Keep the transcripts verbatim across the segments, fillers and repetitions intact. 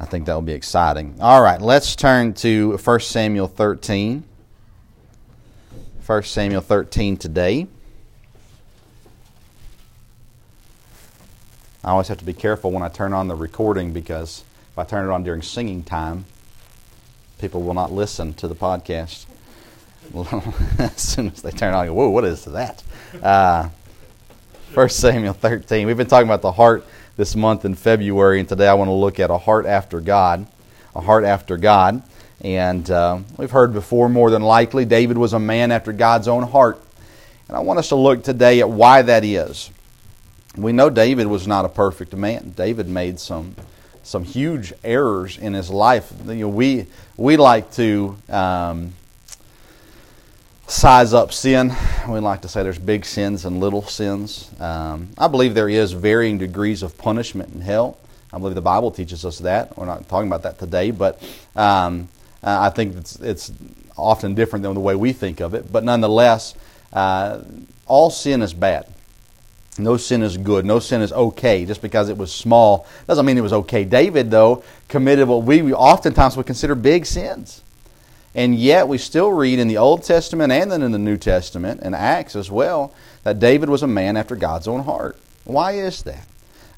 I think that will be exciting. All right, let's turn to First Samuel thirteen. First Samuel thirteen today. I always have to be careful when I turn on the recording, because if I turn it on during singing time, people will not listen to the podcast. As soon as they turn it on, I go, whoa, what is that? Uh, First Samuel thirteen. We've been talking about the heart this month in February, and today I want to look at a heart after God. A heart after God. And uh, we've heard before, more than likely, David was a man after God's own heart. And I want us to look today at why that is. We know David was not a perfect man. David made some some huge errors in his life. You know, we we like to um, size up sin. We like to say there's big sins and little sins. Um, I believe there is varying degrees of punishment in hell. I believe the Bible teaches us that. We're not talking about that today, but um, I think it's, it's often different than the way we think of it. But nonetheless, uh, all sin is bad. No sin is good. No sin is okay. Just because it was small doesn't mean it was okay. David, though, committed what we oftentimes would consider big sins. And yet we still read in the Old Testament and then in the New Testament, and Acts as well, that David was a man after God's own heart. Why is that?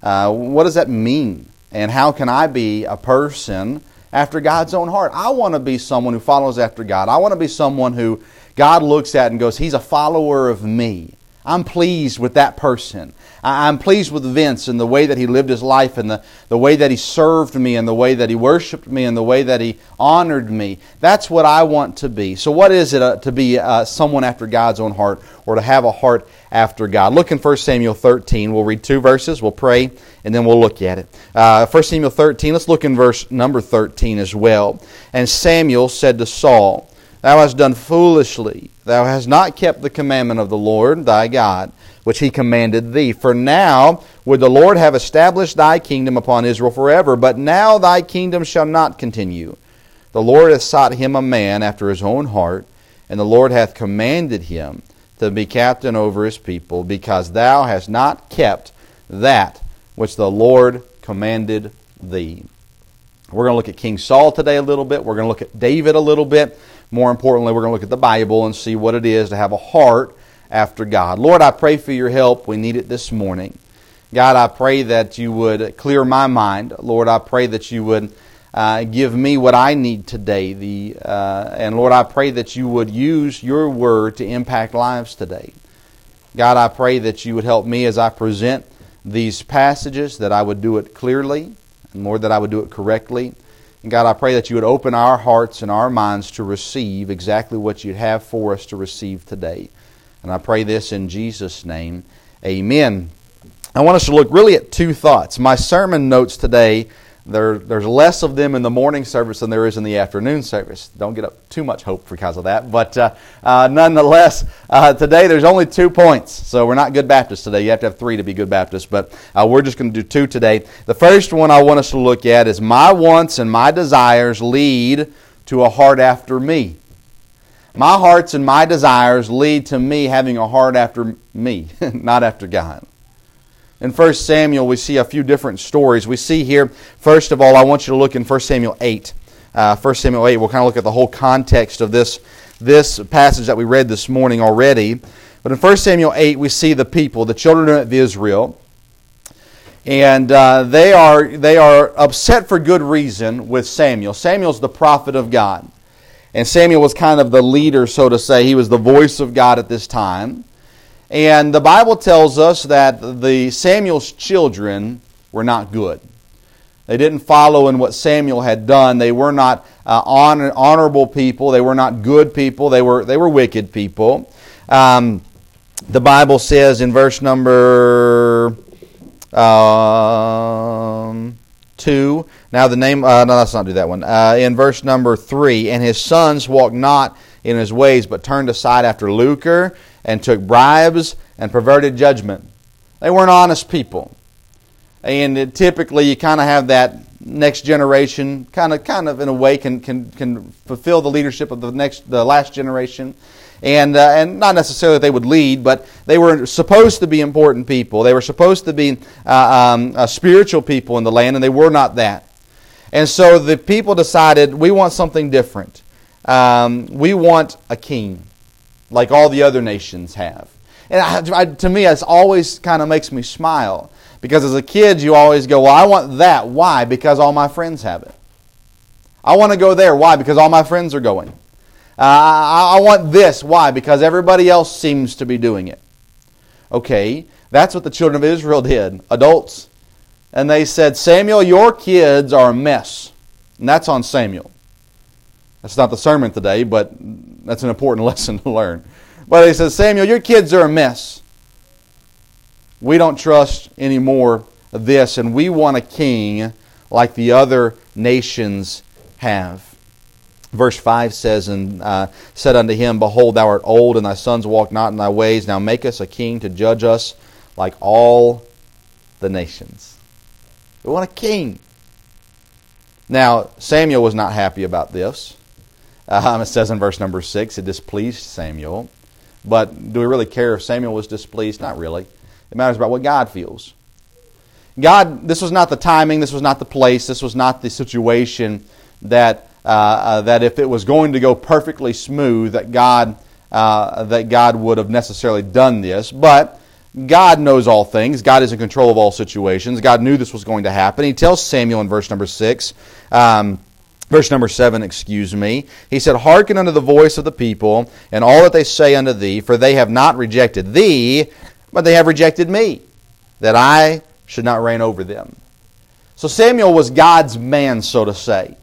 Uh, what does that mean? And how can I be a person after God's own heart? I want to be someone who follows after God. I want to be someone who God looks at and goes, he's a follower of me. I'm pleased with that person. I'm pleased with Vince and the way that he lived his life, and the, the way that he served me, and the way that he worshiped me, and the way that he honored me. That's what I want to be. So what is it to be uh, someone after God's own heart, or to have a heart after God? Look in First Samuel thirteen. We'll read two verses. We'll pray, and then we'll look at it. Uh, First Samuel thirteen, let's look in verse number thirteen as well. And Samuel said to Saul, "Thou hast done foolishly. Thou hast not kept the commandment of the Lord thy God, which he commanded thee. For now would the Lord have established thy kingdom upon Israel forever, but now thy kingdom shall not continue. The Lord hath sought him a man after his own heart, and the Lord hath commanded him to be captain over his people, because thou hast not kept that which the Lord commanded thee." We're going to look at King Saul today a little bit. We're going to look at David a little bit. More importantly, we're going to look at the Bible and see what it is to have a heart after God. Lord, I pray for your help. We need it this morning. God, I pray that you would clear my mind. Lord, I pray that you would uh, give me what I need today. The uh, And Lord, I pray that you would use your word to impact lives today. God, I pray that you would help me as I present these passages, that I would do it clearly, and Lord, that I would do it correctly. And God, I pray that you would open our hearts and our minds to receive exactly what you'd have for us to receive today. And I pray this in Jesus' name. Amen. I want us to look really at two thoughts. My sermon notes today, there, there's less of them in the morning service than there is in the afternoon service. Don't get up too much hope because of that. But uh, uh, nonetheless, uh, today there's only two points. So we're not good Baptists today. You have to have three to be good Baptists. But uh, we're just going to do two today. The first one I want us to look at is my wants and my desires lead to a heart after me. My hearts and my desires lead to me having a heart after me, not after God. In First Samuel, we see a few different stories. We see here, first of all, I want you to look in First Samuel eight. Uh, First Samuel eight, we'll kind of look at the whole context of this, this passage that we read this morning already. But in First Samuel eight, we see the people, the children of Israel, and uh, they are they are upset for good reason with Samuel. Samuel's the prophet of God, and Samuel was kind of the leader, so to say. He was the voice of God at this time. And the Bible tells us that the Samuel's children were not good. They didn't follow in what Samuel had done. They were not uh, honor, honorable people. They were not good people. They were they were wicked people. Um, the Bible says in verse number um, two. Now the name. Uh, no, let's not do that one. Uh, in verse number three, and his sons walked not in his ways, but turned aside after lucre, and took bribes, and perverted judgment. They weren't honest people. And it, typically you kind of have that next generation, kind of kind of in a way can can, can fulfill the leadership of the next the last generation. And uh, and not necessarily that they would lead, but they were supposed to be important people. They were supposed to be uh, um, uh, spiritual people in the land, and they were not that. And so the people decided, we want something different. Um, we want a king, like all the other nations have. And I, I, to me, it's always kind of makes me smile. Because as a kid, you always go, well, I want that. Why? Because all my friends have it. I want to go there. Why? Because all my friends are going. Uh, I, I want this. Why? Because everybody else seems to be doing it. Okay, that's what the children of Israel did, adults. And they said, Samuel, your kids are a mess. And that's on Samuel. That's not the sermon today, but that's an important lesson to learn. But he says, Samuel, your kids are a mess. We don't trust any more of this, and we want a king like the other nations have. Verse five says, And uh, said unto him, Behold, thou art old, and thy sons walk not in thy ways. Now make us a king to judge us like all the nations. We want a king. Now, Samuel was not happy about this. Um, it says in verse number six, it displeased Samuel. But do we really care if Samuel was displeased? Not really. It matters about what God feels. God, this was not the timing, this was not the place, this was not the situation that uh, uh, that if it was going to go perfectly smooth, that God uh, that God would have necessarily done this. But God knows all things. God is in control of all situations. God knew this was going to happen. He tells Samuel in verse number six, um, verse number seven, excuse me. He said, Hearken unto the voice of the people, and all that they say unto thee, for they have not rejected thee, but they have rejected me, that I should not reign over them. So Samuel was God's man, so to say.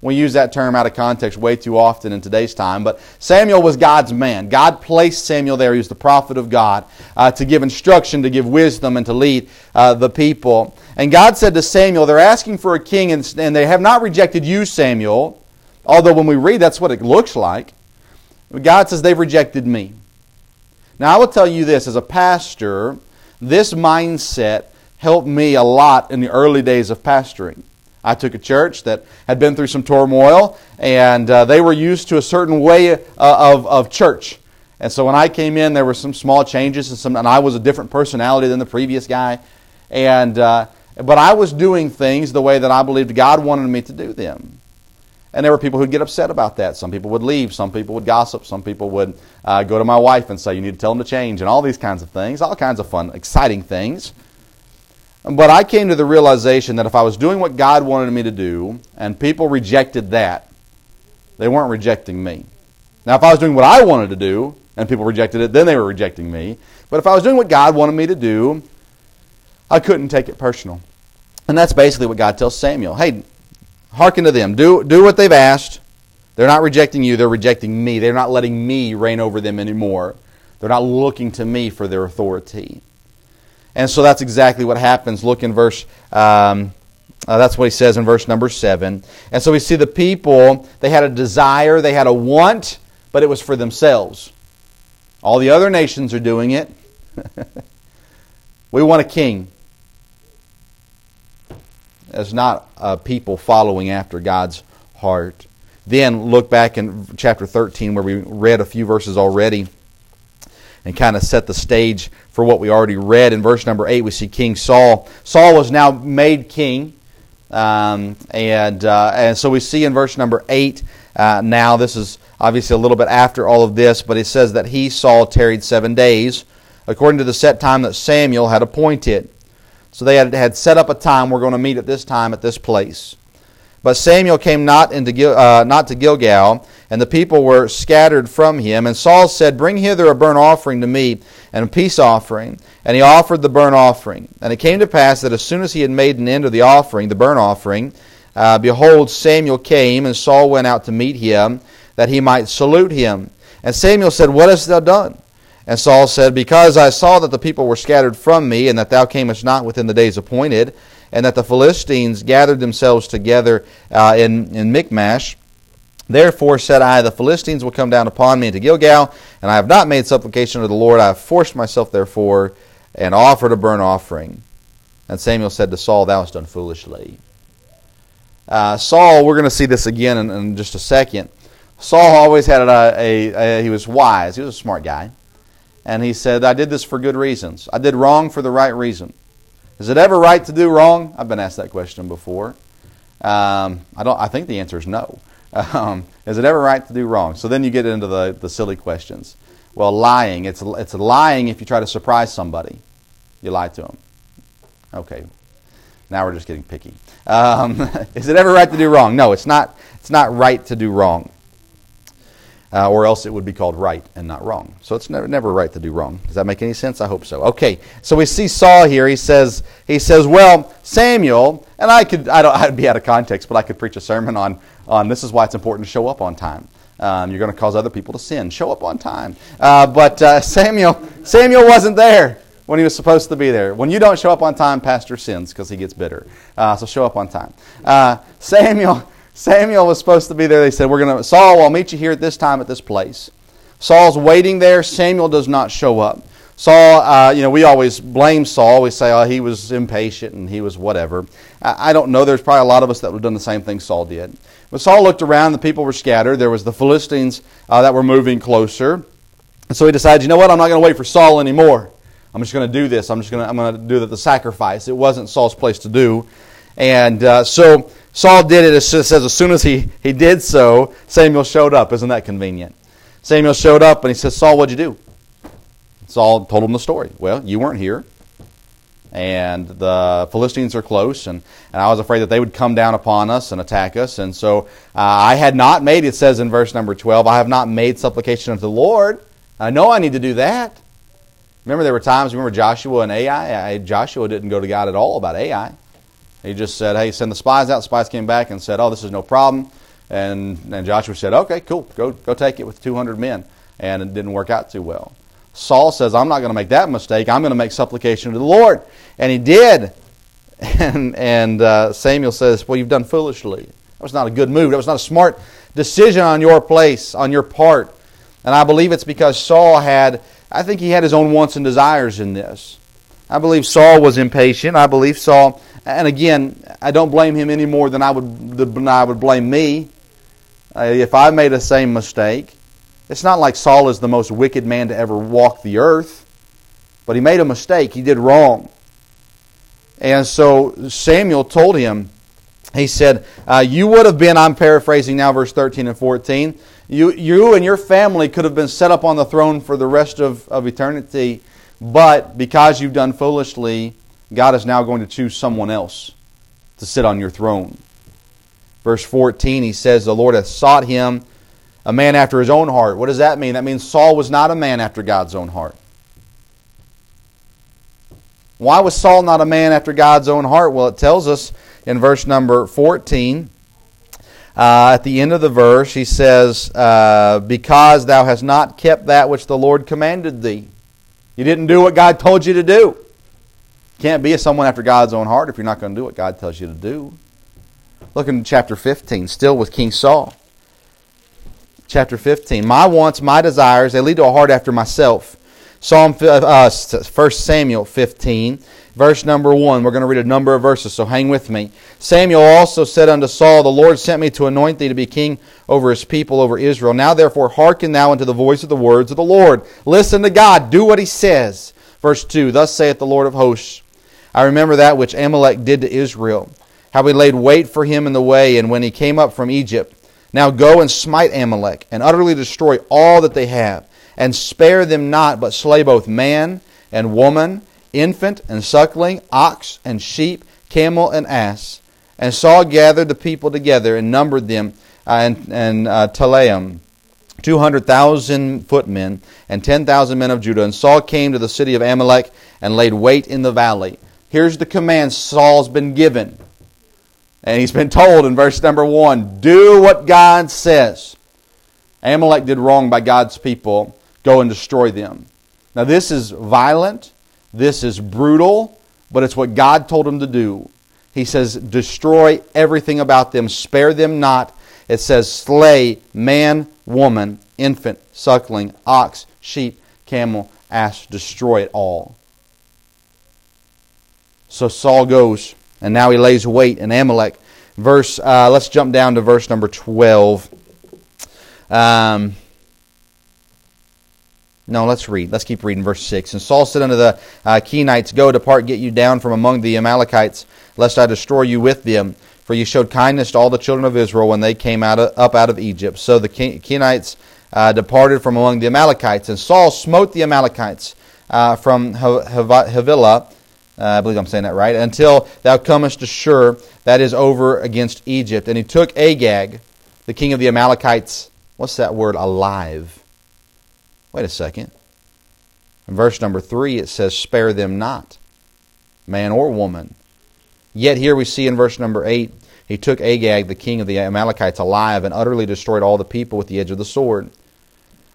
We use that term out of context way too often in today's time, but Samuel was God's man. God placed Samuel there. He was the prophet of God uh, to give instruction, to give wisdom, and to lead uh, the people. And God said to Samuel, they're asking for a king, and, and they have not rejected you, Samuel, although when we read, that's what it looks like. God says, they've rejected me. Now, I will tell you this, as a pastor, this mindset helped me a lot in the early days of pastoring. I took a church that had been through some turmoil, and uh, they were used to a certain way uh, of, of church. And so when I came in, there were some small changes, and, some, and I was a different personality than the previous guy. And uh, but I was doing things the way that I believed God wanted me to do them. And there were people who'd get upset about that. Some people would leave. Some people would gossip. Some people would uh, go to my wife and say, you need to tell them to change, and all these kinds of things, all kinds of fun, exciting things. But I came to the realization that if I was doing what God wanted me to do and people rejected that, they weren't rejecting me. Now, if I was doing what I wanted to do and people rejected it, then they were rejecting me. But if I was doing what God wanted me to do, I couldn't take it personal. And that's basically what God tells Samuel. Hey, hearken to them. Do, do what they've asked. They're not rejecting you. They're rejecting me. They're not letting me reign over them anymore. They're not looking to me for their authority. And so that's exactly what happens. Look in verse, um, uh, that's what he says in verse number seven. And so we see the people, they had a desire, they had a want, but it was for themselves. All the other nations are doing it. We want a king. It's not uh, people following after God's heart. Then look back in chapter thirteen where we read a few verses already, and kind of set the stage for what we already read. In verse number eight, we see King Saul. Saul was now made king. Um, and uh, and so we see in verse number eight, uh, now this is obviously a little bit after all of this, but it says that he, Saul, tarried seven days, according to the set time that Samuel had appointed. So they had, had set up a time, we're going to meet at this time, at this place. But Samuel came not into Gil, uh, not to Gilgal, and the people were scattered from him. And Saul said, Bring hither a burnt offering to me, and a peace offering. And he offered the burnt offering. And it came to pass that as soon as he had made an end of the offering, the burnt offering, uh, behold, Samuel came, and Saul went out to meet him, that he might salute him. And Samuel said, What hast thou done? And Saul said, Because I saw that the people were scattered from me, and that thou camest not within the days appointed, and that the Philistines gathered themselves together uh, in, in Michmash. Therefore said I, The Philistines will come down upon me into Gilgal, and I have not made supplication unto the Lord. I have forced myself therefore, and offered a burnt offering. And Samuel said to Saul, Thou hast done foolishly. Uh, Saul, we're going to see this again in, in just a second. Saul always had a, a, a, he was wise, he was a smart guy. And he said, I did this for good reasons. I did wrong for the right reason. Is it ever right to do wrong? I've been asked that question before. Um, I don't. I think the answer is no. Um, is it ever right to do wrong? So then you get into the, the silly questions. Well, lying. It's it's lying if you try to surprise somebody. You lie to them. Okay. Now we're just getting picky. Um, is it ever right to do wrong? No, it's not. It's not right to do wrong. Uh, or else it would be called right and not wrong. So it's never never right to do wrong. Does that make any sense? I hope so. Okay. So we see Saul here. He says he says, well, Samuel, and I could I don't I'd be out of context, but I could preach a sermon on on this is why it's important to show up on time. Um, you're going to cause other people to sin. Show up on time. Uh, but uh, Samuel Samuel wasn't there when he was supposed to be there. When you don't show up on time, pastor sins because he gets bitter. Uh, so show up on time. Uh, Samuel. Samuel was supposed to be there. They said, "We're going to Saul. I'll meet you here at this time at this place." Saul's waiting there. Samuel does not show up. Saul, uh, you know, we always blame Saul. We say, "Oh, he was impatient and he was whatever." I, I don't know. There's probably a lot of us that would have done the same thing Saul did. But Saul looked around. The people were scattered. There was the Philistines uh, that were moving closer, and so he decided, "You know what? I'm not going to wait for Saul anymore. I'm just going to do this. I'm just going to I'm going to do the, the sacrifice." It wasn't Saul's place to do, and uh, so. Saul did it. It says as soon as he, he did so, Samuel showed up. Isn't that convenient? Samuel showed up and he says, Saul, what'd you do? Saul told him the story. Well, you weren't here. And the Philistines are close. And, and I was afraid that they would come down upon us and attack us. And so uh, I had not made, it says in verse number twelve, I have not made supplication unto the Lord. I know I need to do that. Remember there were times, remember Joshua and Ai? Joshua didn't go to God at all about Ai. He just said, hey, send the spies out. The spies came back and said, oh, this is no problem. And and Joshua said, okay, cool. Go go take it with two hundred men. And it didn't work out too well. Saul says, I'm not going to make that mistake. I'm going to make supplication to the Lord. And he did. And and uh, Samuel says, well, you've done foolishly. That was not a good move. That was not a smart decision on your place, on your part. And I believe it's because Saul had, I think he had his own wants and desires in this. I believe Saul was impatient. I believe Saul... And again, I don't blame him any more than I would than I would blame me uh, if I made the same mistake. It's not like Saul is the most wicked man to ever walk the earth, but he made a mistake. He did wrong. And so Samuel told him, he said, uh, you would have been, I'm paraphrasing now verse thirteen and fourteen, you, you and your family could have been set up on the throne for the rest of, of eternity, but because you've done foolishly, God is now going to choose someone else to sit on your throne. Verse fourteen, he says, the Lord hath sought him, a man after his own heart. What does that mean? That means Saul was not a man after God's own heart. Why was Saul not a man after God's own heart? Well, it tells us in verse number fourteen, uh, at the end of the verse, he says, uh, because thou hast not kept that which the Lord commanded thee. You didn't do what God told you to do. Can't be someone after God's own heart if you're not going to do what God tells you to do. Look in chapter fifteen, still with King Saul. Chapter fifteen, my wants, my desires, they lead to a heart after myself. Psalm, uh, First Samuel fifteen, verse number one. We're going to read a number of verses, so hang with me. Samuel also said unto Saul, the Lord sent me to anoint thee to be king over his people, over Israel. Now therefore hearken thou unto the voice of the words of the Lord. Listen to God, do what he says. Verse two, thus saith the Lord of hosts, I remember that which Amalek did to Israel, how he laid wait for him in the way, and when he came up from Egypt. Now go and smite Amalek, and utterly destroy all that they have, and spare them not, but slay both man and woman, infant and suckling, ox and sheep, camel and ass. And Saul gathered the people together, and numbered them, uh, and, and uh, Telaim, two hundred thousand footmen, and ten thousand men of Judah. And Saul came to the city of Amalek, and laid wait in the valley. Here's the command Saul's been given. And he's been told in verse number one, do what God says. Amalek did wrong by God's people. Go and destroy them. Now this is violent. This is brutal. But it's what God told him to do. He says, destroy everything about them. Spare them not. It says, slay man, woman, infant, suckling, ox, sheep, camel, ass. Destroy it all. So Saul goes, and now he lays wait in Amalek. Verse, uh, let's jump down to verse number twelve. Um, no, let's read. Let's keep reading verse six. And Saul said unto the uh, Kenites, go, depart, get you down from among the Amalekites, lest I destroy you with them. For you showed kindness to all the children of Israel when they came out of, up out of Egypt. So the Kenites uh, departed from among the Amalekites. And Saul smote the Amalekites uh, from Havilah, uh, I believe I'm saying that right, until thou comest to Shur, that is over against Egypt. And he took Agag, the king of the Amalekites, what's that word, alive? Wait a second. In verse number three, it says, spare them not, man or woman. Yet here we see in verse number eight, he took Agag, the king of the Amalekites, alive and utterly destroyed all the people with the edge of the sword.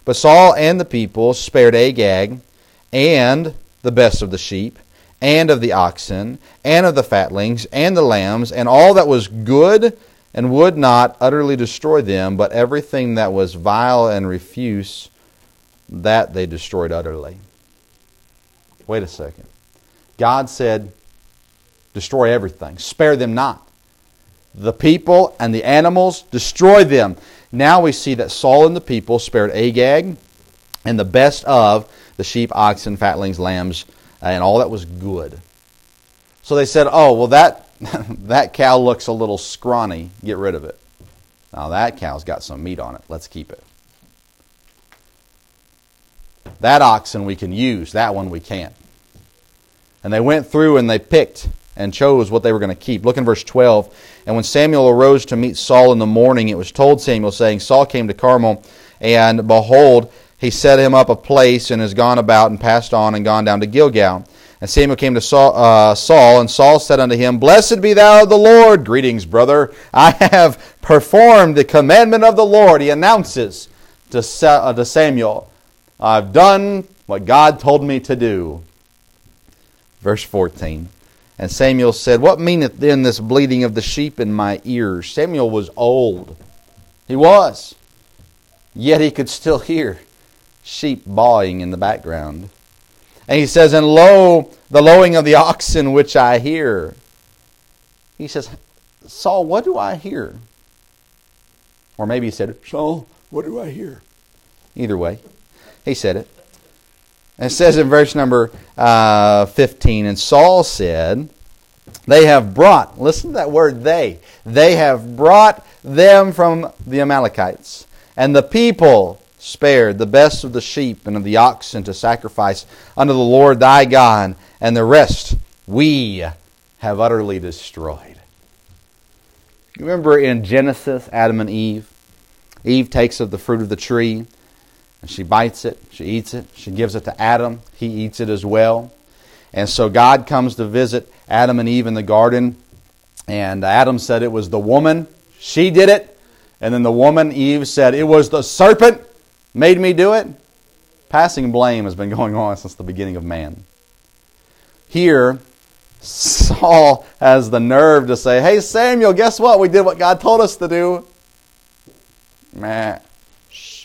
But Saul and the people spared Agag and the best of the sheep and of the oxen and of the fatlings and the lambs and all that was good, and would not utterly destroy them, but everything that was vile and refuse, that they destroyed utterly. Wait a second. God said, destroy everything. Spare them not. The people and the animals, destroy them. Now we see that Saul and the people spared Agag and the best of the sheep, oxen, fatlings, lambs, and all that was good. So they said, oh, well, that, that cow looks a little scrawny. Get rid of it. Now that cow's got some meat on it. Let's keep it. That oxen we can use. That one we can't. And they went through and they picked and chose what they were going to keep. Look in verse twelve. And when Samuel arose to meet Saul in the morning, it was told Samuel, saying, Saul came to Carmel, and behold, he set him up a place, and has gone about and passed on and gone down to Gilgal. And Samuel came to Saul, uh, Saul, and Saul said unto him, Blessed be thou the Lord. Greetings, brother. I have performed the commandment of the Lord. He announces to Sa- uh, to Samuel, I've done what God told me to do. Verse fourteen. And Samuel said, What meaneth then this bleating of the sheep in my ears? Samuel was old. He was. Yet he could still hear sheep bawling in the background. And he says, And lo, the lowing of the oxen which I hear. He says, Saul, what do I hear? Or maybe he said, Saul, what do I hear? Either way, he said it. And it says in verse number uh, fifteen, And Saul said, They have brought, listen to that word, they. They have brought them from the Amalekites. And the people spared the best of the sheep and of the oxen to sacrifice unto the Lord thy God, and the rest we have utterly destroyed. You remember in Genesis, Adam and Eve? Eve takes of the fruit of the tree, and she bites it, she eats it, she gives it to Adam, he eats it as well. And so God comes to visit Adam and Eve in the garden, and Adam said it was the woman, she did it, and then the woman, Eve, said it was the serpent, made me do it. Passing blame has been going on since the beginning of man. Here, Saul has the nerve to say, Hey, Samuel, guess what? We did what God told us to do. Meh. Shh.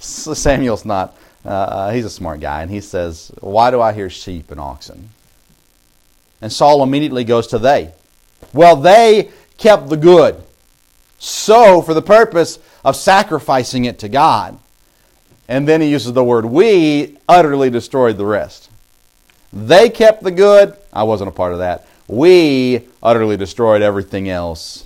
Samuel's not, uh, he's a smart guy, and he says, Why do I hear sheep and oxen? And Saul immediately goes to they. Well, they kept the good. So, for the purpose of sacrificing it to God. And then he uses the word, we utterly destroyed the rest. They kept the good. I wasn't a part of that. We utterly destroyed everything else.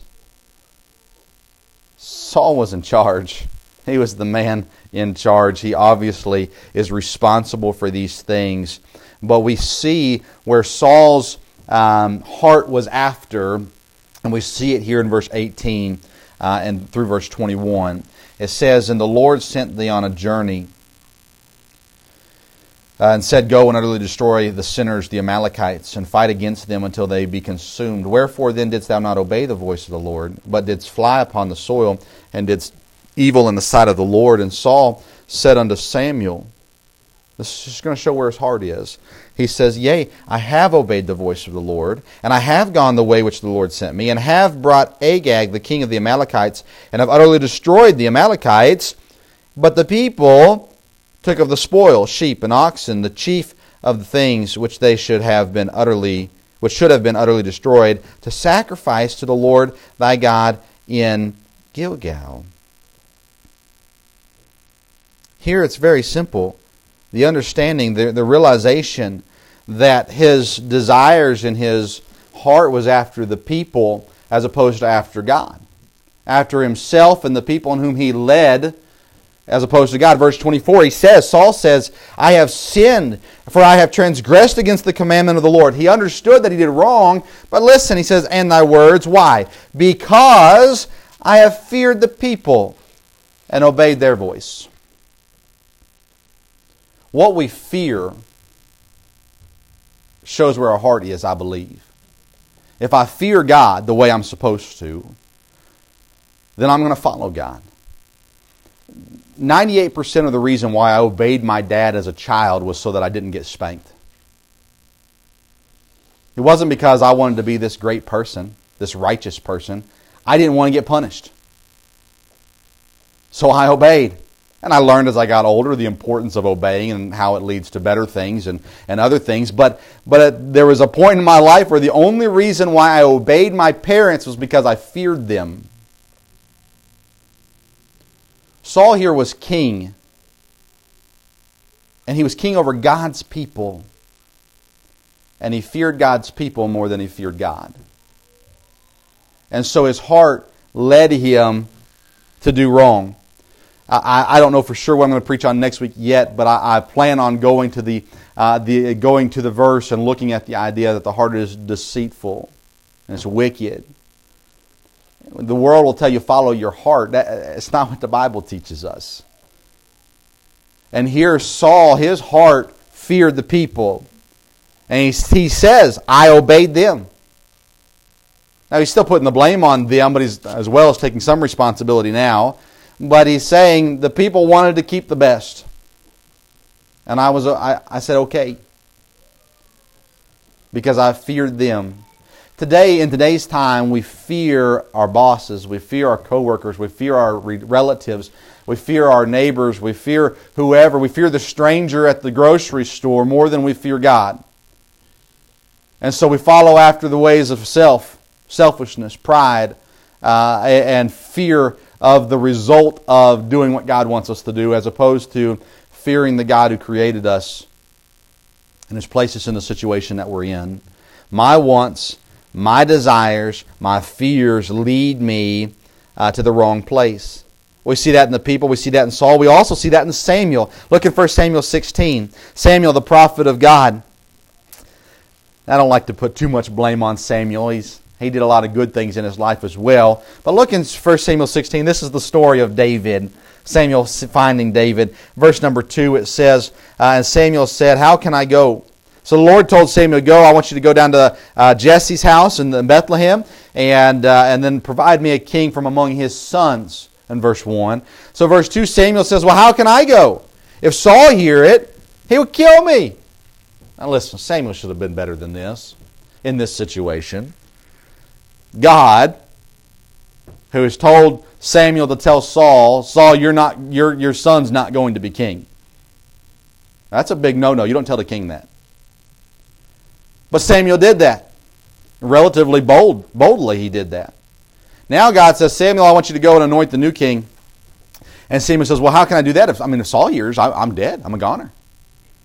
Saul was in charge. He was the man in charge. He obviously is responsible for these things. But we see where Saul's um, heart was after, and we see it here in verse eighteen. Uh, and through verse twenty-one, it says, And the Lord sent thee on a journey, uh, and said, Go and utterly destroy the sinners, the Amalekites, and fight against them until they be consumed. Wherefore then didst thou not obey the voice of the Lord, but didst fly upon the soil, and didst evil in the sight of the Lord? And Saul said unto Samuel, this is going to show where his heart is. He says, Yea, I have obeyed the voice of the Lord, and I have gone the way which the Lord sent me, and have brought Agag, the king of the Amalekites, and have utterly destroyed the Amalekites. But the people took of the spoil, sheep and oxen, the chief of the things which they should have been utterly, which should have been utterly destroyed, to sacrifice to the Lord thy God in Gilgal. Here it's very simple. The understanding, the, the realization that his desires and his heart was after the people as opposed to after God. After himself and the people in whom he led as opposed to God. Verse twenty-four, he says, Saul says, I have sinned, for I have transgressed against the commandment of the Lord. He understood that he did wrong, but listen, he says, and thy words, why? Because I have feared the people and obeyed their voice. What we fear shows where our heart is, I believe. If I fear God the way I'm supposed to, then I'm going to follow God. ninety-eight percent of the reason why I obeyed my dad as a child was so that I didn't get spanked. It wasn't because I wanted to be this great person, this righteous person. I didn't want to get punished. So I obeyed. And I learned as I got older the importance of obeying and how it leads to better things and, and other things. But, but there was a point in my life where the only reason why I obeyed my parents was because I feared them. Saul here was king, and he was king over God's people, and he feared God's people more than he feared God. And so his heart led him to do wrong. I, I don't know for sure what I'm going to preach on next week yet, but I, I plan on going to the, uh, the going to the verse and looking at the idea that the heart is deceitful and it's wicked. The world will tell you, follow your heart. That, it's not what the Bible teaches us. And here Saul, his heart feared the people. And he, he says, I obeyed them. Now he's still putting the blame on them, but he's as well as taking some responsibility now. But he's saying, the people wanted to keep the best. And I was, I, I said, okay. Because I feared them. Today, in today's time, we fear our bosses, we fear our coworkers, we fear our relatives, we fear our neighbors, we fear whoever, we fear the stranger at the grocery store more than we fear God. And so we follow after the ways of self, selfishness, pride, uh, and fear of the result of doing what God wants us to do as opposed to fearing the God who created us and has placed us in the situation that we're in. My wants, my desires, my fears lead me uh, to the wrong place. We see that in the people. We see that in Saul. We also see that in Samuel. Look at First Samuel sixteen. Samuel, the prophet of God. I don't like to put too much blame on Samuel. He's, he did a lot of good things in his life as well. But look in First Samuel sixteen. This is the story of David. Samuel finding David. Verse number two, it says, uh, And Samuel said, How can I go? So the Lord told Samuel, go, I want you to go down to uh, Jesse's house in Bethlehem and uh, and then provide me a king from among his sons, in verse one. So verse two, Samuel says, well, how can I go? If Saul hear it, he would kill me. Now listen, Samuel should have been better than this in this situation. God, who has told Samuel to tell Saul, Saul, you're not, your your son's not going to be king. That's a big no-no. You don't tell the king that. But Samuel did that. Relatively bold, boldly he did that. Now God says, Samuel, I want you to go and anoint the new king. And Samuel says, well, how can I do that? If, I mean, if Saul hears, I, I'm dead. I'm a goner.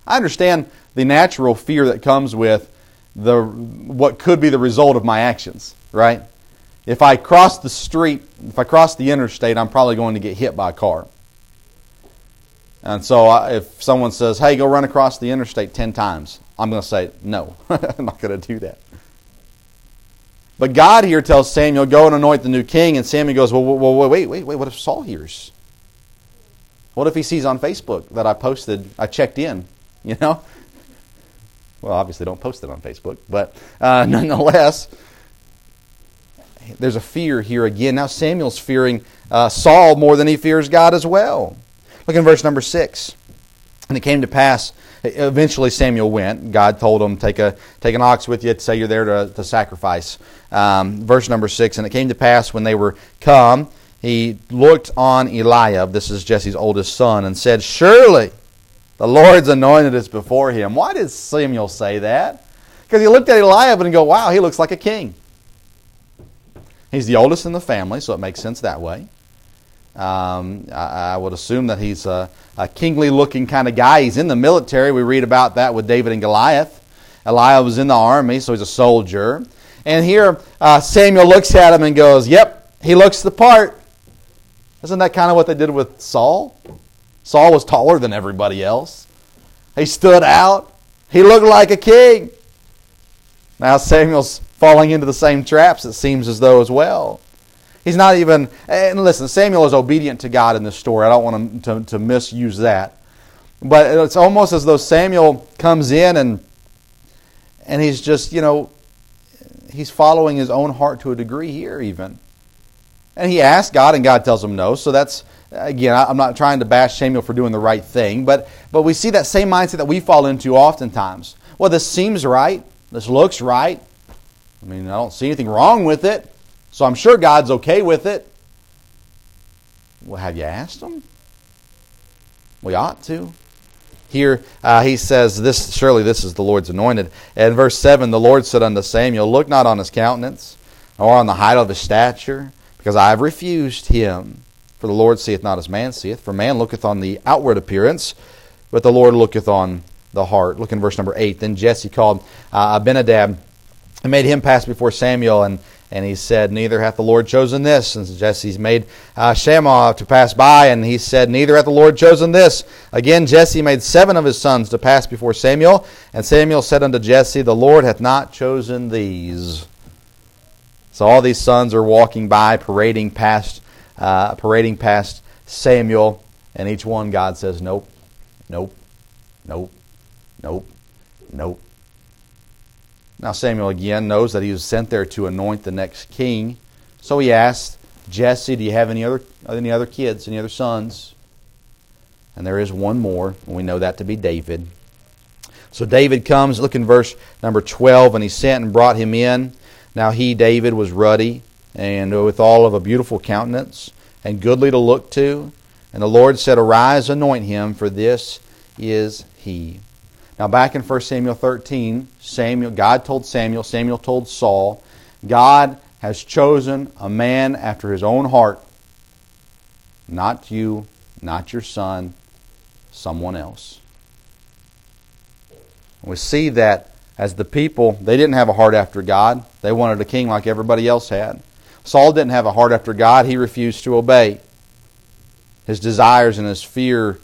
I understand the natural fear that comes with the what could be the result of my actions, right? If I cross the street, if I cross the interstate, I'm probably going to get hit by a car. And so I, if someone says, hey, go run across the interstate ten times, I'm going to say, no, I'm not going to do that. But God here tells Samuel, go and anoint the new king. And Samuel goes, well, well, wait, wait, wait, what if Saul hears? What if he sees on Facebook that I posted, I checked in, you know? Well, obviously don't post it on Facebook, but uh, nonetheless, there's a fear here again. Now Samuel's fearing uh, Saul more than he fears God as well. Look in verse number six. And it came to pass, eventually Samuel went. God told him, take a take an ox with you, say you're there to, to sacrifice. Um, verse number six, and it came to pass when they were come, he looked on Eliab, this is Jesse's oldest son, and said, surely the Lord's anointed is before him. Why did Samuel say that? Because he looked at Eliab and go, wow, he looks like a king. He's the oldest in the family, so it makes sense that way. Um, I, I would assume that he's a, a kingly-looking kind of guy. He's in the military. We read about that with David and Goliath. Eliab was in the army, so he's a soldier. And here uh, Samuel looks at him and goes, yep, he looks the part. Isn't that kind of what they did with Saul? Saul was taller than everybody else. He stood out. He looked like a king. Now Samuel's falling into the same traps, it seems as though, as well. He's not even, and listen, Samuel is obedient to God in this story. I don't want to, to, to misuse that. But it's almost as though Samuel comes in and and he's just, you know, he's following his own heart to a degree here even. And he asks God and God tells him no. So that's, again, I'm not trying to bash Samuel for doing the right thing. But, but we see that same mindset that we fall into oftentimes. Well, this seems right. This looks right. I mean, I don't see anything wrong with it. So I'm sure God's okay with it. Well, have you asked him? We ought to. Here uh, he says, "This surely this is the Lord's anointed." And verse seven, the Lord said unto Samuel, "Look not on his countenance, nor on the height of his stature, because I have refused him. For the Lord seeth not as man seeth. For man looketh on the outward appearance, but the Lord looketh on the heart." Look in verse number eight. Then Jesse called uh, Abinadab and made him pass before Samuel, and And he said, "Neither hath the Lord chosen this." And Jesse's made uh, Shammah to pass by. And he said, "Neither hath the Lord chosen this." Again, Jesse made seven of his sons to pass before Samuel. And Samuel said unto Jesse, "The Lord hath not chosen these." So all these sons are walking by, parading past, uh, parading past Samuel. And each one, God says, "Nope, nope, nope, nope, nope." Now Samuel again knows that he was sent there to anoint the next king. So he asked Jesse, "Do you have any other any other kids, any other sons?" And there is one more, and we know that to be David. So David comes, look in verse number twelve, and he sent and brought him in. Now he, David, was ruddy, and with all of a beautiful countenance, and goodly to look to. And the Lord said, "Arise, anoint him, for this is he." Now back in First Samuel thirteen, Samuel, God told Samuel, Samuel told Saul, God has chosen a man after his own heart. Not you, not your son, someone else. We see that as the people, they didn't have a heart after God. They wanted a king like everybody else had. Saul didn't have a heart after God. He refused to obey. His desires and his fear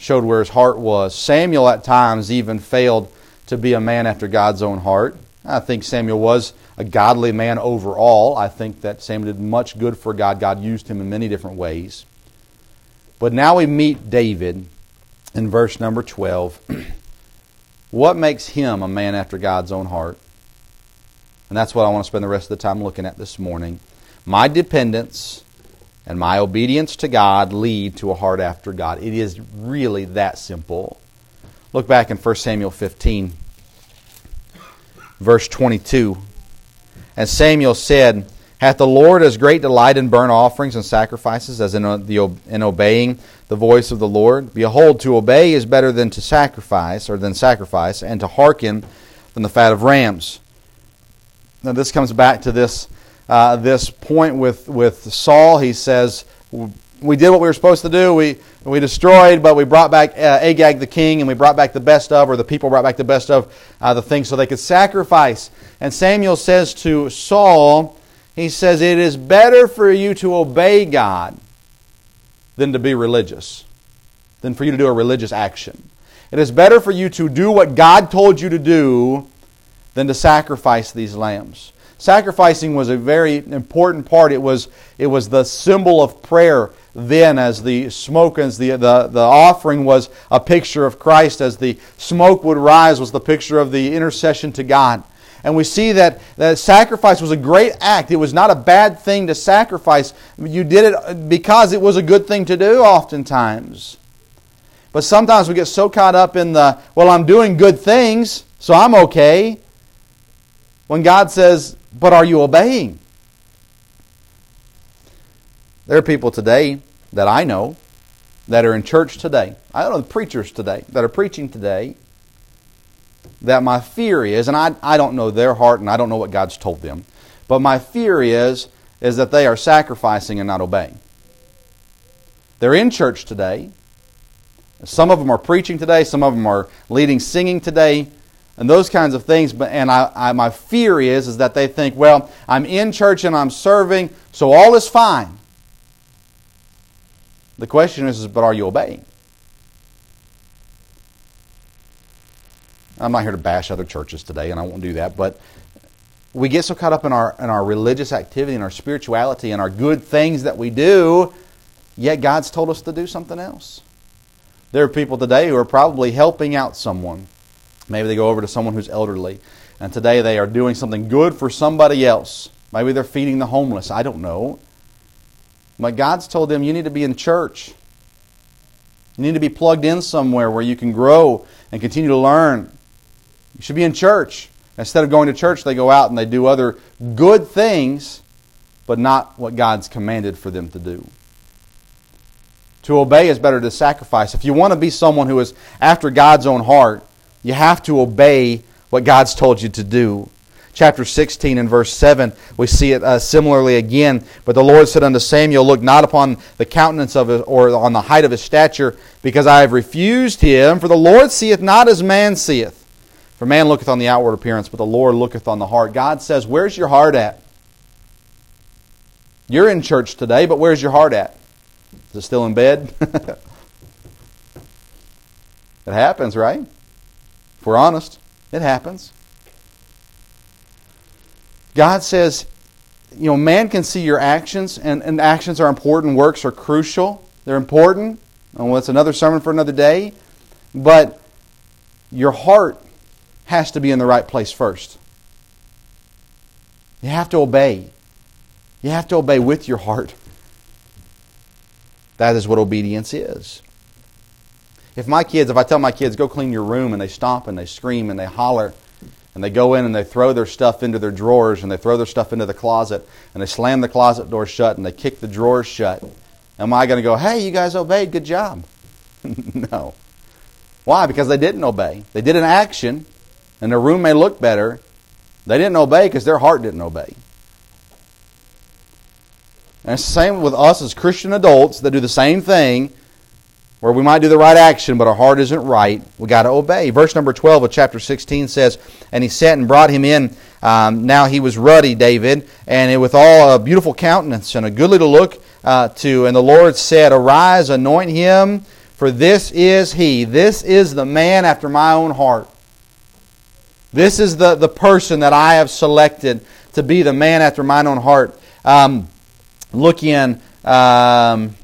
showed where his heart was. Samuel at times even failed to be a man after God's own heart. I think Samuel was a godly man overall. I think that Samuel did much good for God. God used him in many different ways. But now we meet David in verse number twelve. What makes him a man after God's own heart? And that's what I want to spend the rest of the time looking at this morning. My dependence and my obedience to God lead to a heart after God. It is really that simple. Look back in First Samuel fifteen, verse twenty-two. And Samuel said, "Hath the Lord as great delight in burnt offerings and sacrifices as in, the, in obeying the voice of the Lord? Behold, to obey is better than to sacrifice, or than sacrifice, and to hearken than the fat of rams." Now this comes back to this Uh, this point with, with Saul. He says, we did what we were supposed to do. We we destroyed, but we brought back uh, Agag the king, and we brought back the best of, or the people brought back the best of uh, the things so they could sacrifice. And Samuel says to Saul, he says, "It is better for you to obey God than to be religious, than for you to do a religious action. It is better for you to do what God told you to do than to sacrifice these lambs." Sacrificing was a very important part. It was it was the symbol of prayer then, as the smoke, as the, the, the offering was a picture of Christ. As the smoke would rise was the picture of the intercession to God. And we see that, that sacrifice was a great act. It was not a bad thing to sacrifice. You did it because it was a good thing to do oftentimes. But sometimes we get so caught up in the, well, I'm doing good things, so I'm okay. When God says, but are you obeying? There are people today that I know that are in church today. I know the preachers today that are preaching today that my fear is, and I, I don't know their heart and I don't know what God's told them, but my fear is, is that they are sacrificing and not obeying. They're in church today. Some of them are preaching today. Some of them are leading singing today. and those kinds of things. But and I, I, my fear is, is that they think, well, I'm in church and I'm serving, so all is fine. The question is, is but are you obeying? I'm not here to bash other churches today, and I won't do that, but we get so caught up in our in our religious activity and our spirituality and our good things that we do, yet God's told us to do something else. There are people today who are probably helping out someone. Maybe they go over to someone who's elderly, and today they are doing something good for somebody else. Maybe they're feeding the homeless. I don't know. But God's told them you need to be in church. You need to be plugged in somewhere where you can grow and continue to learn. You should be in church. Instead of going to church, they go out and they do other good things, but not what God's commanded for them to do. To obey is better to sacrifice. If you want to be someone who is after God's own heart, you have to obey what God's told you to do. Chapter sixteen and verse seven, we see it uh, similarly again. But the Lord said unto Samuel, look not upon the countenance of his, or on the height of his stature, because I have refused him. For the Lord seeth not as man seeth. For man looketh on the outward appearance, but the Lord looketh on the heart. God says, where's your heart at? You're in church today, but where's your heart at? Is it still in bed? It happens, right? If we're honest, it happens. God says, you know, man can see your actions, and, and actions are important. Works are crucial. They're important. And well, that's another sermon for another day. But your heart has to be in the right place first. You have to obey. You have to obey with your heart. That is what obedience is. If my kids, if I tell my kids, go clean your room, and they stomp and they scream and they holler, and they go in and they throw their stuff into their drawers, and they throw their stuff into the closet, and they slam the closet door shut, and they kick the drawers shut, am I going to go, hey, you guys obeyed, good job? No. Why? Because they didn't obey. They did an action, and their room may look better. They didn't obey because their heart didn't obey. And it's the same with us as Christian adults that do the same thing, where we might do the right action, but our heart isn't right. We got to obey. Verse number twelve of chapter sixteen says, and he sat and brought him in. Um, now he was ruddy, David, and with all a beautiful countenance and a goodly to look uh, to. And the Lord said, arise, anoint him, for this is he. This is the man after my own heart. This is the, the person that I have selected to be the man after mine own heart. Um, look in, um,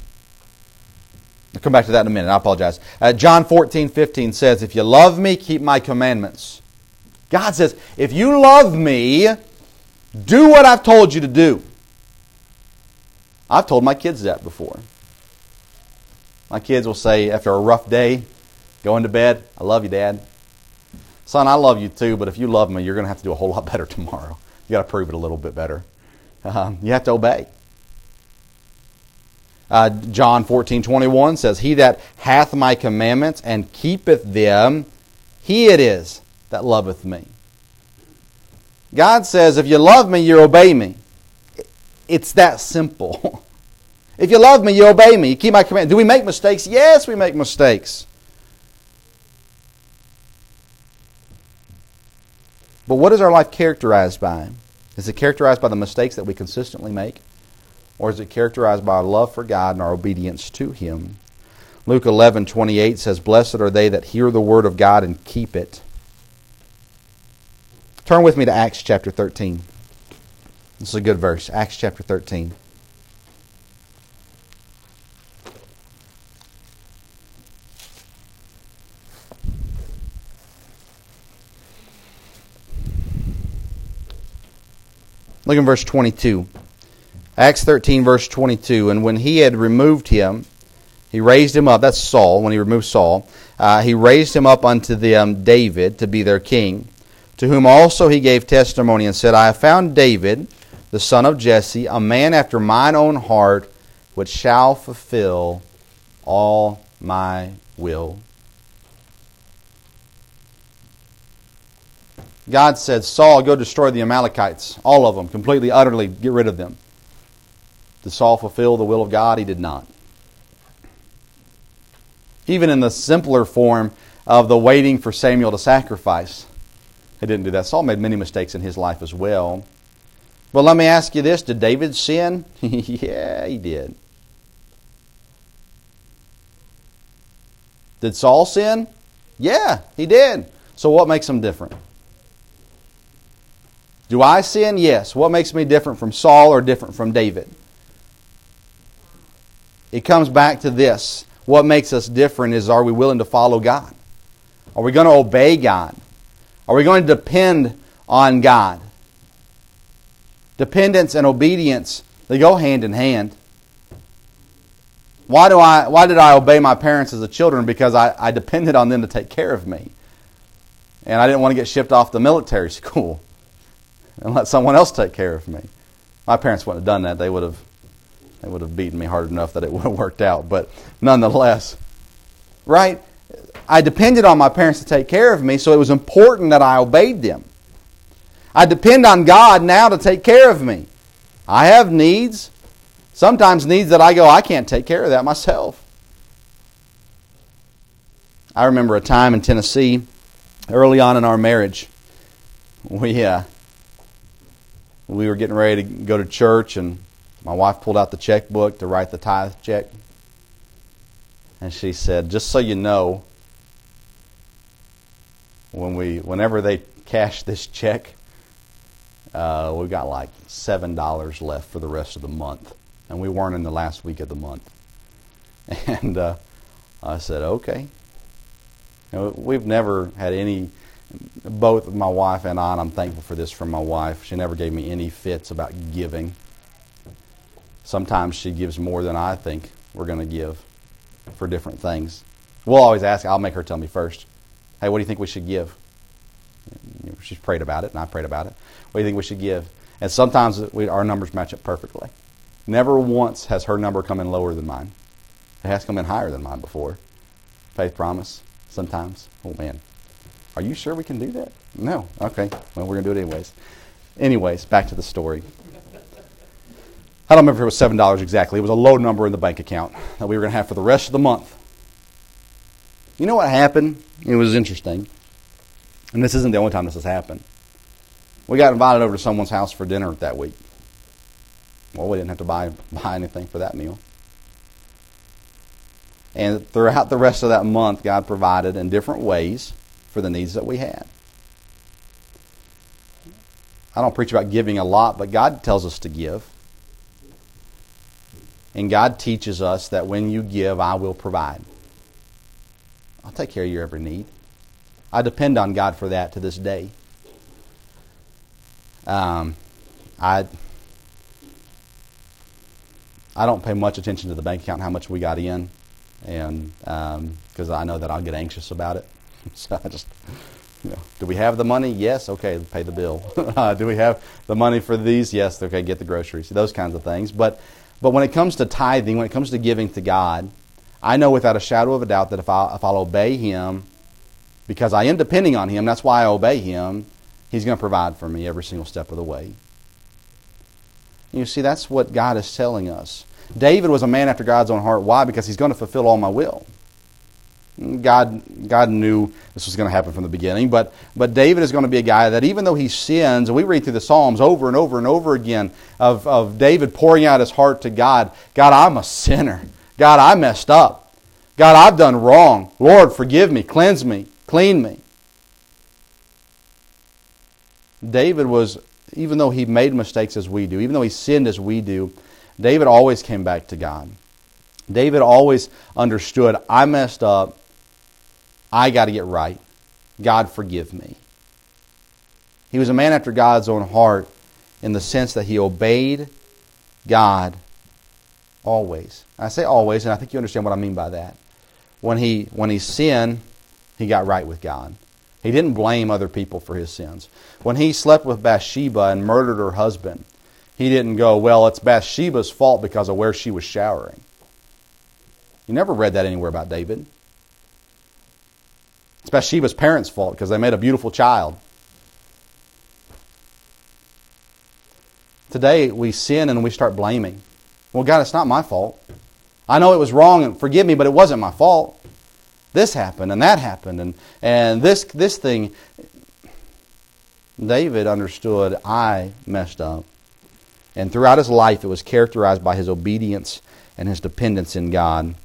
I'll come back to that in a minute, I apologize. Uh, John fourteen, fifteen says, if you love me, keep my commandments. God says, if you love me, do what I've told you to do. I've told my kids that before. My kids will say, after a rough day, going to bed, I love you, Dad. Son, I love you too, but if you love me, you're going to have to do a whole lot better tomorrow. You got to prove it a little bit better. Um, you have to obey. Uh, John fourteen twenty one says, he that hath my commandments and keepeth them, he it is that loveth me. God says, if you love me, you obey me. It's that simple. If you love me, you obey me. You keep my commandments. Do we make mistakes? Yes, we make mistakes. But what is our life characterized by? Is it characterized by the mistakes that we consistently make? Or is it characterized by our love for God and our obedience to Him? Luke eleven twenty eight says, blessed are they that hear the word of God and keep it. Turn with me to Acts chapter thirteen. This is a good verse. Acts chapter thirteen. Look in verse twenty-two. Acts thirteen, verse twenty-two. And when he had removed him, he raised him up. That's Saul, when he removed Saul. Uh, he raised him up unto them, David, to be their king, to whom also he gave testimony and said, I have found David, the son of Jesse, a man after mine own heart, which shall fulfill all my will. God said, Saul, go destroy the Amalekites, all of them, completely, utterly, get rid of them. Did Saul fulfill the will of God? He did not. Even in the simpler form of the waiting for Samuel to sacrifice, He didn't do that. Saul made many mistakes in his life as well. Well, let me ask you this. Did David sin? Yeah, he did. Did Saul sin? Yeah, he did. So what makes him different? Do I sin? Yes. What makes me different from Saul or different from David? It comes back to this. What makes us different is, are we willing to follow God? Are we going to obey God? Are we going to depend on God? Dependence and obedience, they go hand in hand. Why do I? Why did I obey my parents as a children? Because I, I depended on them to take care of me. And I didn't want to get shipped off to military school and let someone else take care of me. My parents wouldn't have done that. They would have, they would have beaten me hard enough that it would have worked out. But nonetheless, right? I depended on my parents to take care of me, so it was important that I obeyed them. I depend on God now to take care of me. I have needs. Sometimes needs that I go, I can't take care of that myself. I remember a time in Tennessee, early on in our marriage, we uh, we were getting ready to go to church, and my wife pulled out the checkbook to write the tithe check. And she said, just so you know, when we, whenever they cash this check, uh, we've got like seven dollars left for the rest of the month. And we weren't in the last week of the month. And uh, I said, okay. You know, we've never had any, both my wife and I, and I'm thankful for this from my wife, she never gave me any fits about giving. Sometimes she gives more than I think we're going to give for different things. We'll always ask, I'll make her tell me first, hey, what do you think we should give? She's prayed about it, and I prayed about it. What do you think we should give? And sometimes we, our numbers match up perfectly. Never once has her number come in lower than mine. It has come in higher than mine before. Faith promise, sometimes. Oh, man. Are you sure we can do that? No. Okay. Well, we're going to do it anyways. Anyways, back to the story. I don't remember if it was seven dollars exactly. It was a low number in the bank account that we were going to have for the rest of the month. You know what happened? It was interesting. And this isn't the only time this has happened. We got invited over to someone's house for dinner that week. Well, we didn't have to buy buy anything for that meal. And throughout the rest of that month, God provided in different ways for the needs that we had. I don't preach about giving a lot, but God tells us to give. And God teaches us that when you give, I will provide. I'll take care of your every need. I depend on God for that to this day. Um, I... I don't pay much attention to the bank account, how much we got in, and because um, I know that I'll get anxious about it. So I just, you know, do we have the money? Yes, okay, pay the bill. Do we have the money for these? Yes, okay, get the groceries. Those kinds of things. But, but when it comes to tithing, when it comes to giving to God, I know without a shadow of a doubt that if I if I'll obey Him, because I am depending on Him, that's why I obey Him. He's going to provide for me every single step of the way. You see, that's what God is telling us. David was a man after God's own heart. Why? Because he's going to fulfill all my will. God, God knew this was going to happen from the beginning, but, but David is going to be a guy that even though he sins, and we read through the Psalms over and over and over again of, of David pouring out his heart to God. God, I'm a sinner. God, I messed up. God, I've done wrong. Lord, forgive me, cleanse me, clean me. David was... Even though he made mistakes as we do, even though he sinned as we do, David always came back to God. David always understood, I messed up, I got to get right. God forgive me. He was a man after God's own heart in the sense that he obeyed God always. I say always, and I think you understand what I mean by that. When he, when he sinned, he got right with God. He didn't blame other people for his sins. When he slept with Bathsheba and murdered her husband, he didn't go, well, it's Bathsheba's fault because of where she was showering. You never read that anywhere about David. It's Bathsheba's parents' fault because they made a beautiful child. Today, we sin and we start blaming. Well, God, it's not my fault. I know it was wrong, and forgive me, but it wasn't my fault. This happened and that happened and, and this this thing. David understood, I messed up. And throughout his life, it was characterized by his obedience and his dependence in God.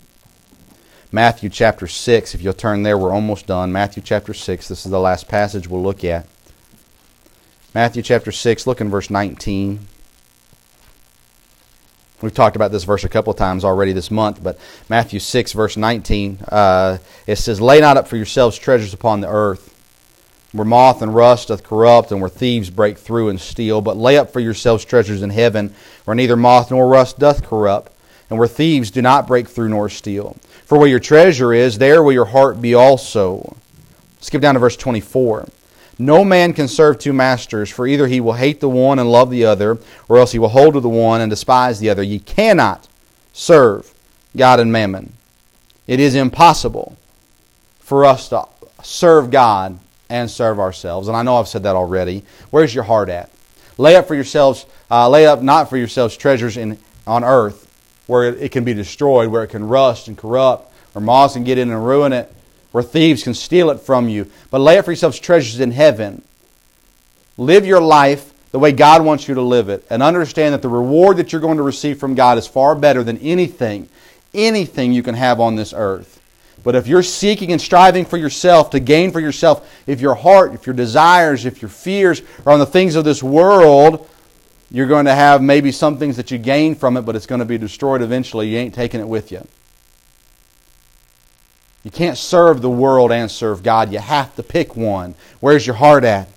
Matthew chapter six, if you'll turn there, we're almost done. Matthew chapter six, this is the last passage we'll look at. Matthew chapter six, look in verse nineteen. We've talked about this verse a couple of times already this month, but Matthew six, verse nineteen, uh, it says, Lay not up for yourselves treasures upon the earth, where moth and rust doth corrupt, and where thieves break through and steal. But lay up for yourselves treasures in heaven, where neither moth nor rust doth corrupt, and where thieves do not break through nor steal. For where your treasure is, there will your heart be also. Skip down to verse twenty-four. No man can serve two masters, for either he will hate the one and love the other, or else he will hold to the one and despise the other. Ye cannot serve God and mammon. It is impossible for us to serve God and serve ourselves. And I know I've said that already. Where's your heart at? Lay up for yourselves, uh, lay up not for yourselves treasures in on earth, where it, it can be destroyed, where it can rust and corrupt, or moths can get in and ruin it, where thieves can steal it from you. But lay up for yourselves treasures in heaven. Live your life the way God wants you to live it, and understand that the reward that you're going to receive from God is far better than anything, anything you can have on this earth. But if you're seeking and striving for yourself, to gain for yourself, if your heart, if your desires, if your fears are on the things of this world, you're going to have maybe some things that you gain from it, but it's going to be destroyed eventually. You ain't taking it with you. You can't serve the world and serve God. You have to pick one. Where's your heart at?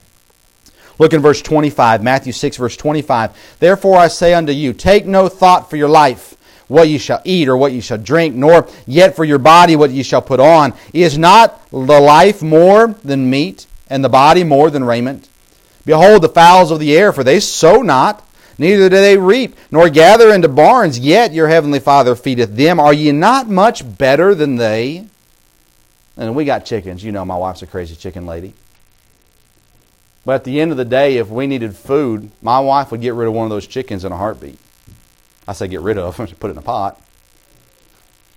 Look in verse twenty-five, Matthew six, verse twenty-five. Therefore I say unto you, take no thought for your life, what ye shall eat or what ye shall drink, nor yet for your body what ye shall put on. Is not the life more than meat, and the body more than raiment? Behold the fowls of the air, for they sow not, neither do they reap, nor gather into barns, yet your heavenly Father feedeth them. Are ye not much better than they? And we got chickens. You know my wife's a crazy chicken lady. But at the end of the day, if we needed food, my wife would get rid of one of those chickens in a heartbeat. I say get rid of, put it in a pot.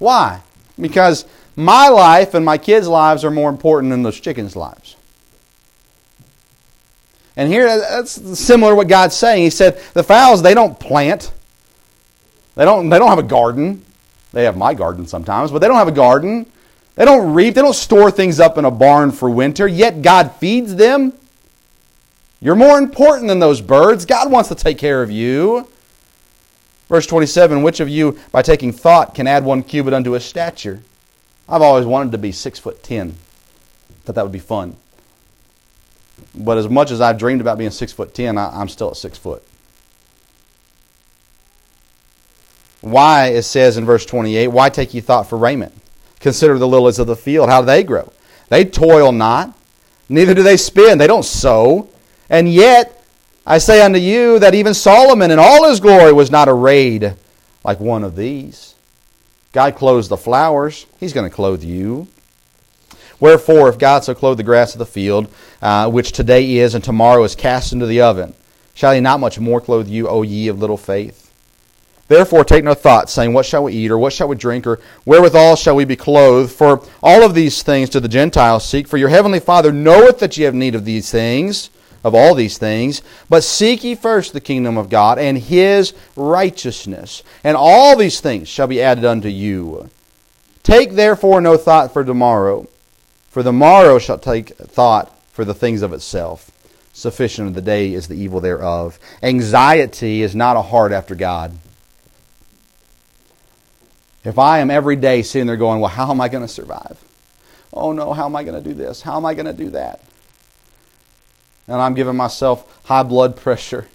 Why? Because my life and my kids' lives are more important than those chickens' lives. And here, that's similar to what God's saying. He said, the fowls, they don't plant. They don't, they don't have a garden. They have my garden sometimes, but they don't have a garden. They don't reap. They don't store things up in a barn for winter, yet God feeds them. You're more important than those birds. God wants to take care of you. Verse twenty-seven, which of you, by taking thought, can add one cubit unto his stature? I've always wanted to be six foot ten. Thought that would be fun. But as much as I've dreamed about being six foot ten, I, I'm still at six foot. Why, it says in verse twenty-eight, why take ye thought for raiment? Consider the lilies of the field, how do they grow? They toil not, neither do they spin. They don't sow. And yet, I say unto you that even Solomon in all his glory was not arrayed like one of these. God clothes the flowers. He's going to clothe you. Wherefore, if God so clothe the grass of the field, uh, which today is and tomorrow is cast into the oven, shall he not much more clothe you, O ye of little faith? Therefore take no thought, saying, what shall we eat, or what shall we drink, or wherewithal shall we be clothed? For all of these things do the Gentiles seek. For your heavenly Father knoweth that ye have need of these things, of all these things. But seek ye first the kingdom of God, and his righteousness, and all these things shall be added unto you. Take therefore no thought for tomorrow, for the morrow shall take thought for the things of itself. Sufficient of the day is the evil thereof. Anxiety is not a heart after God. If I am every day sitting there going, well, how am I going to survive? Oh no, how am I going to do this? How am I going to do that? And I'm giving myself high blood pressure.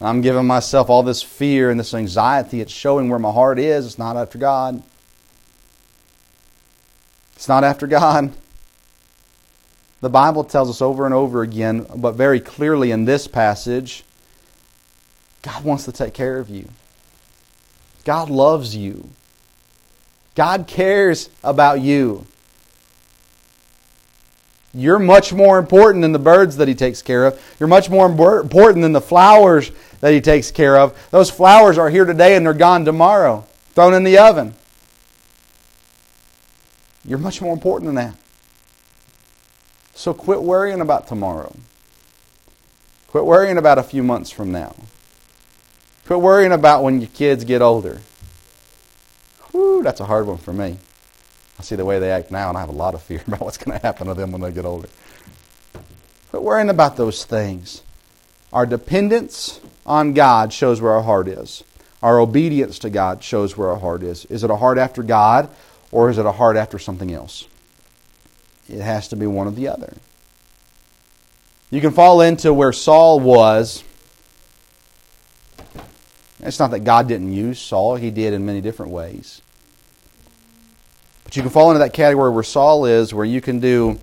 I'm giving myself all this fear and this anxiety. It's showing where my heart is. It's not after God. It's not after God. The Bible tells us over and over again, but very clearly in this passage, God wants to take care of you. God loves you. God cares about you. You're much more important than the birds that he takes care of. You're much more important than the flowers that he takes care of. Those flowers are here today and they're gone tomorrow, thrown in the oven. You're much more important than that. So quit worrying about tomorrow. Quit worrying about a few months from now. Quit worrying about when your kids get older. Whew, that's a hard one for me. I see the way they act now, and I have a lot of fear about what's going to happen to them when they get older. Quit worrying about those things. Our dependence on God shows where our heart is. Our obedience to God shows where our heart is. Is it a heart after God, or is it a heart after something else? It has to be one or the other. You can fall into where Saul was. It's not that God didn't use Saul. He did in many different ways. But you can fall into that category where Saul is, where you can do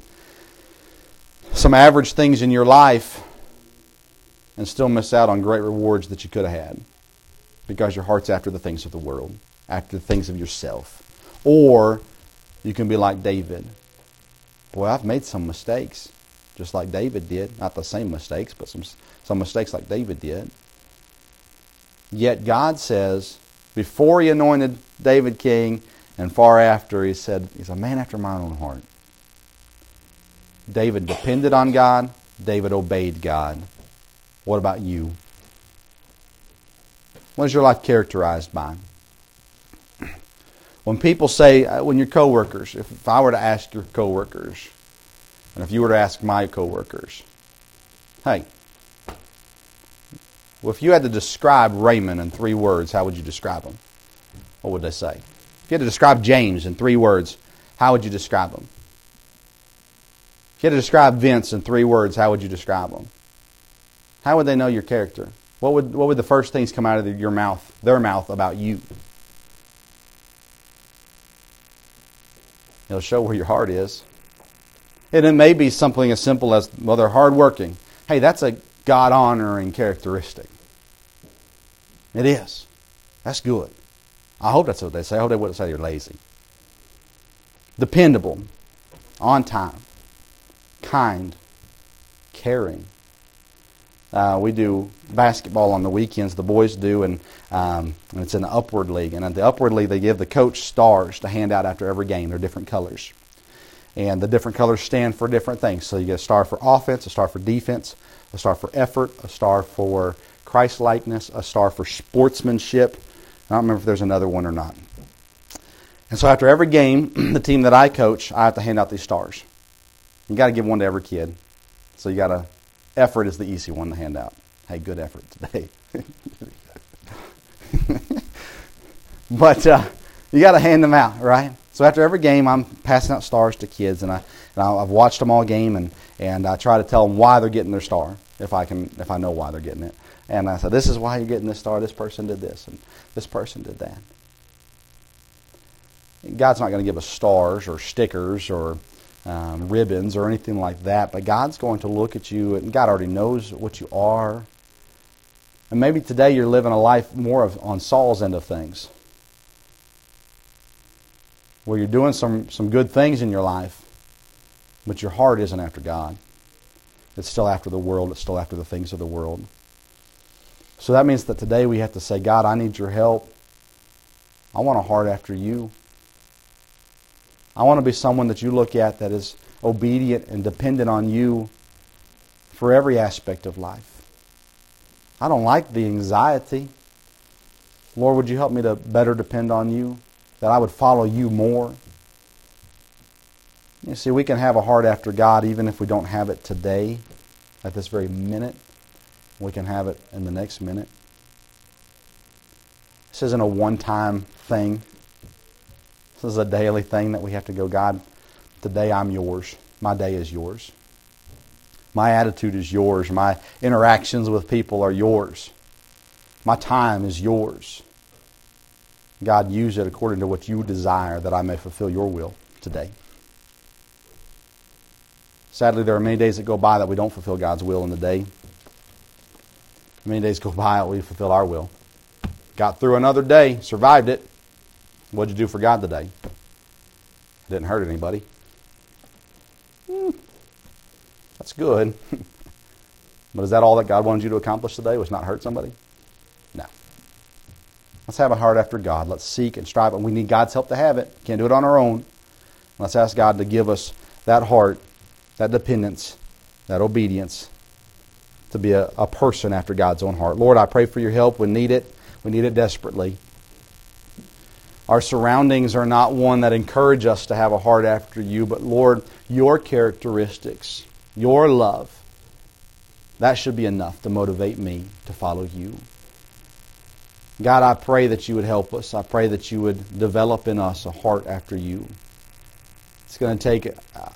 some average things in your life and still miss out on great rewards that you could have had because your heart's after the things of the world, after the things of yourself. Or you can be like David. Boy, I've made some mistakes, just like David did. Not the same mistakes, but some some mistakes like David did. Yet God says, before he anointed David king and far after, he said, he's a man after my own heart. David depended on God. David obeyed God. What about you? What is your life characterized by? When people say, when your coworkers, if, if I were to ask your coworkers, and if you were to ask my coworkers, hey, well, if you had to describe Raymond in three words, how would you describe him? What would they say? If you had to describe James in three words, how would you describe him? If you had to describe Vince in three words, how would you describe him? How would they know your character? What would what would the first things come out of your mouth, their mouth about you? It'll show where your heart is. And it may be something as simple as, well, they're hardworking. Hey, that's a God-honoring characteristic. It is. That's good. I hope that's what they say. I hope they wouldn't say you're lazy. Dependable. On time. Kind. Caring. Uh, we do basketball on the weekends, the boys do, and, um, and it's in the Upward League. And at the Upward League, they give the coach stars to hand out after every game. They're different colors. And the different colors stand for different things. So you get a star for offense, a star for defense, a star for effort, a star for Christ-likeness, a star for sportsmanship. I don't remember if there's another one or not. And so after every game, the team that I coach, I have to hand out these stars. You got to give one to every kid. So you got to... Effort is the easy one to hand out. Hey, good effort today. But uh, you got to hand them out, right? So after every game, I'm passing out stars to kids, and I and I've watched them all game, and, and I try to tell them why they're getting their star, if I can, if I know why they're getting it. And I said, this is why you're getting this star. This person did this, and this person did that. And God's not going to give us stars or stickers or Um, ribbons or anything like that, but God's going to look at you, and God already knows what you are. And maybe today you're living a life more of, on Saul's end of things, where you're doing some, some good things in your life, but your heart isn't after God. It's still after the world. It's still after the things of the world. So that means that today we have to say, God, I need your help. I want a heart after you. I want to be someone that you look at that is obedient and dependent on you for every aspect of life. I don't like the anxiety. Lord, would you help me to better depend on you, that I would follow you more? You see, we can have a heart after God even if we don't have it today, at this very minute. We can have it in the next minute. This isn't a one-time thing. This is a daily thing that we have to go, God, today I'm yours. My day is yours. My attitude is yours. My interactions with people are yours. My time is yours. God, use it according to what you desire, that I may fulfill your will today. Sadly, there are many days that go by that we don't fulfill God's will in the day. Many days go by that we fulfill our will. Got through another day, survived it. What'd you do for God today? It didn't hurt anybody. Mm, that's good. But is that all that God wanted you to accomplish today, was not hurt somebody? No. Let's have a heart after God. Let's seek and strive. And we need God's help to have it. Can't do it on our own. Let's ask God to give us that heart, that dependence, that obedience to be a, a person after God's own heart. Lord, I pray for your help. We need it. We need it desperately. Our surroundings are not one that encourage us to have a heart after you, but Lord, your characteristics, your love, that should be enough to motivate me to follow you. God, I pray that you would help us. I pray that you would develop in us a heart after you. It's going to take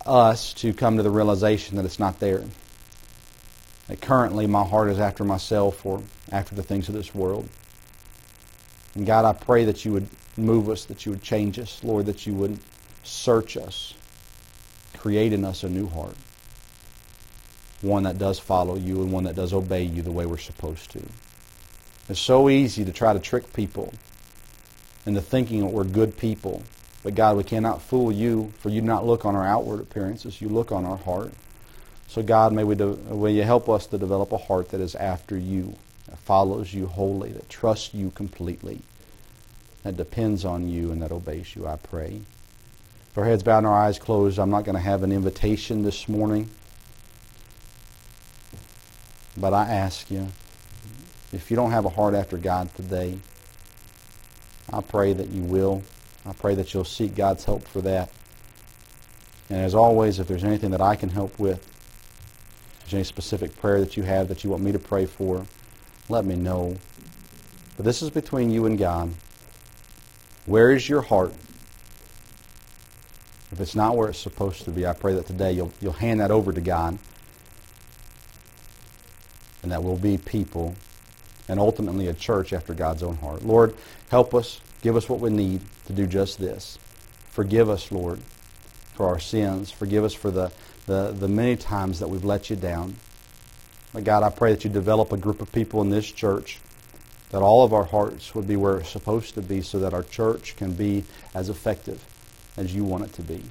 us to come to the realization that it's not there. That currently my heart is after myself or after the things of this world. And God, I pray that you would move us, that you would change us, Lord, that you would search us, create in us a new heart. One that does follow you and one that does obey you the way we're supposed to. It's so easy to try to trick people into thinking that we're good people. But God, we cannot fool you, for you do not look on our outward appearances. You look on our heart. So God, may we de- will you help us to develop a heart that is after you, that follows you wholly, that trusts you completely, that depends on you and that obeys you, I pray. With our heads bowed and our eyes closed, I'm not going to have an invitation this morning. But I ask you, if you don't have a heart after God today, I pray that you will. I pray that you'll seek God's help for that. And as always, if there's anything that I can help with, if there's any specific prayer that you have that you want me to pray for, let me know. But this is between you and God. Where is your heart? If it's not where it's supposed to be, I pray that today you'll, you'll hand that over to God. And that will be people and ultimately a church after God's own heart. Lord, help us. Give us what we need to do just this. Forgive us, Lord, for our sins. Forgive us for the, the, the many times that we've let you down. But God, I pray that you develop a group of people in this church, that all of our hearts would be where it's supposed to be so that our church can be as effective as you want it to be,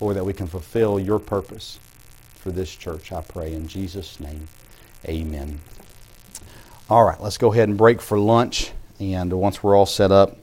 or that we can fulfill your purpose for this church, I pray. In Jesus' name, amen. All right, let's go ahead and break for lunch. And once we're all set up,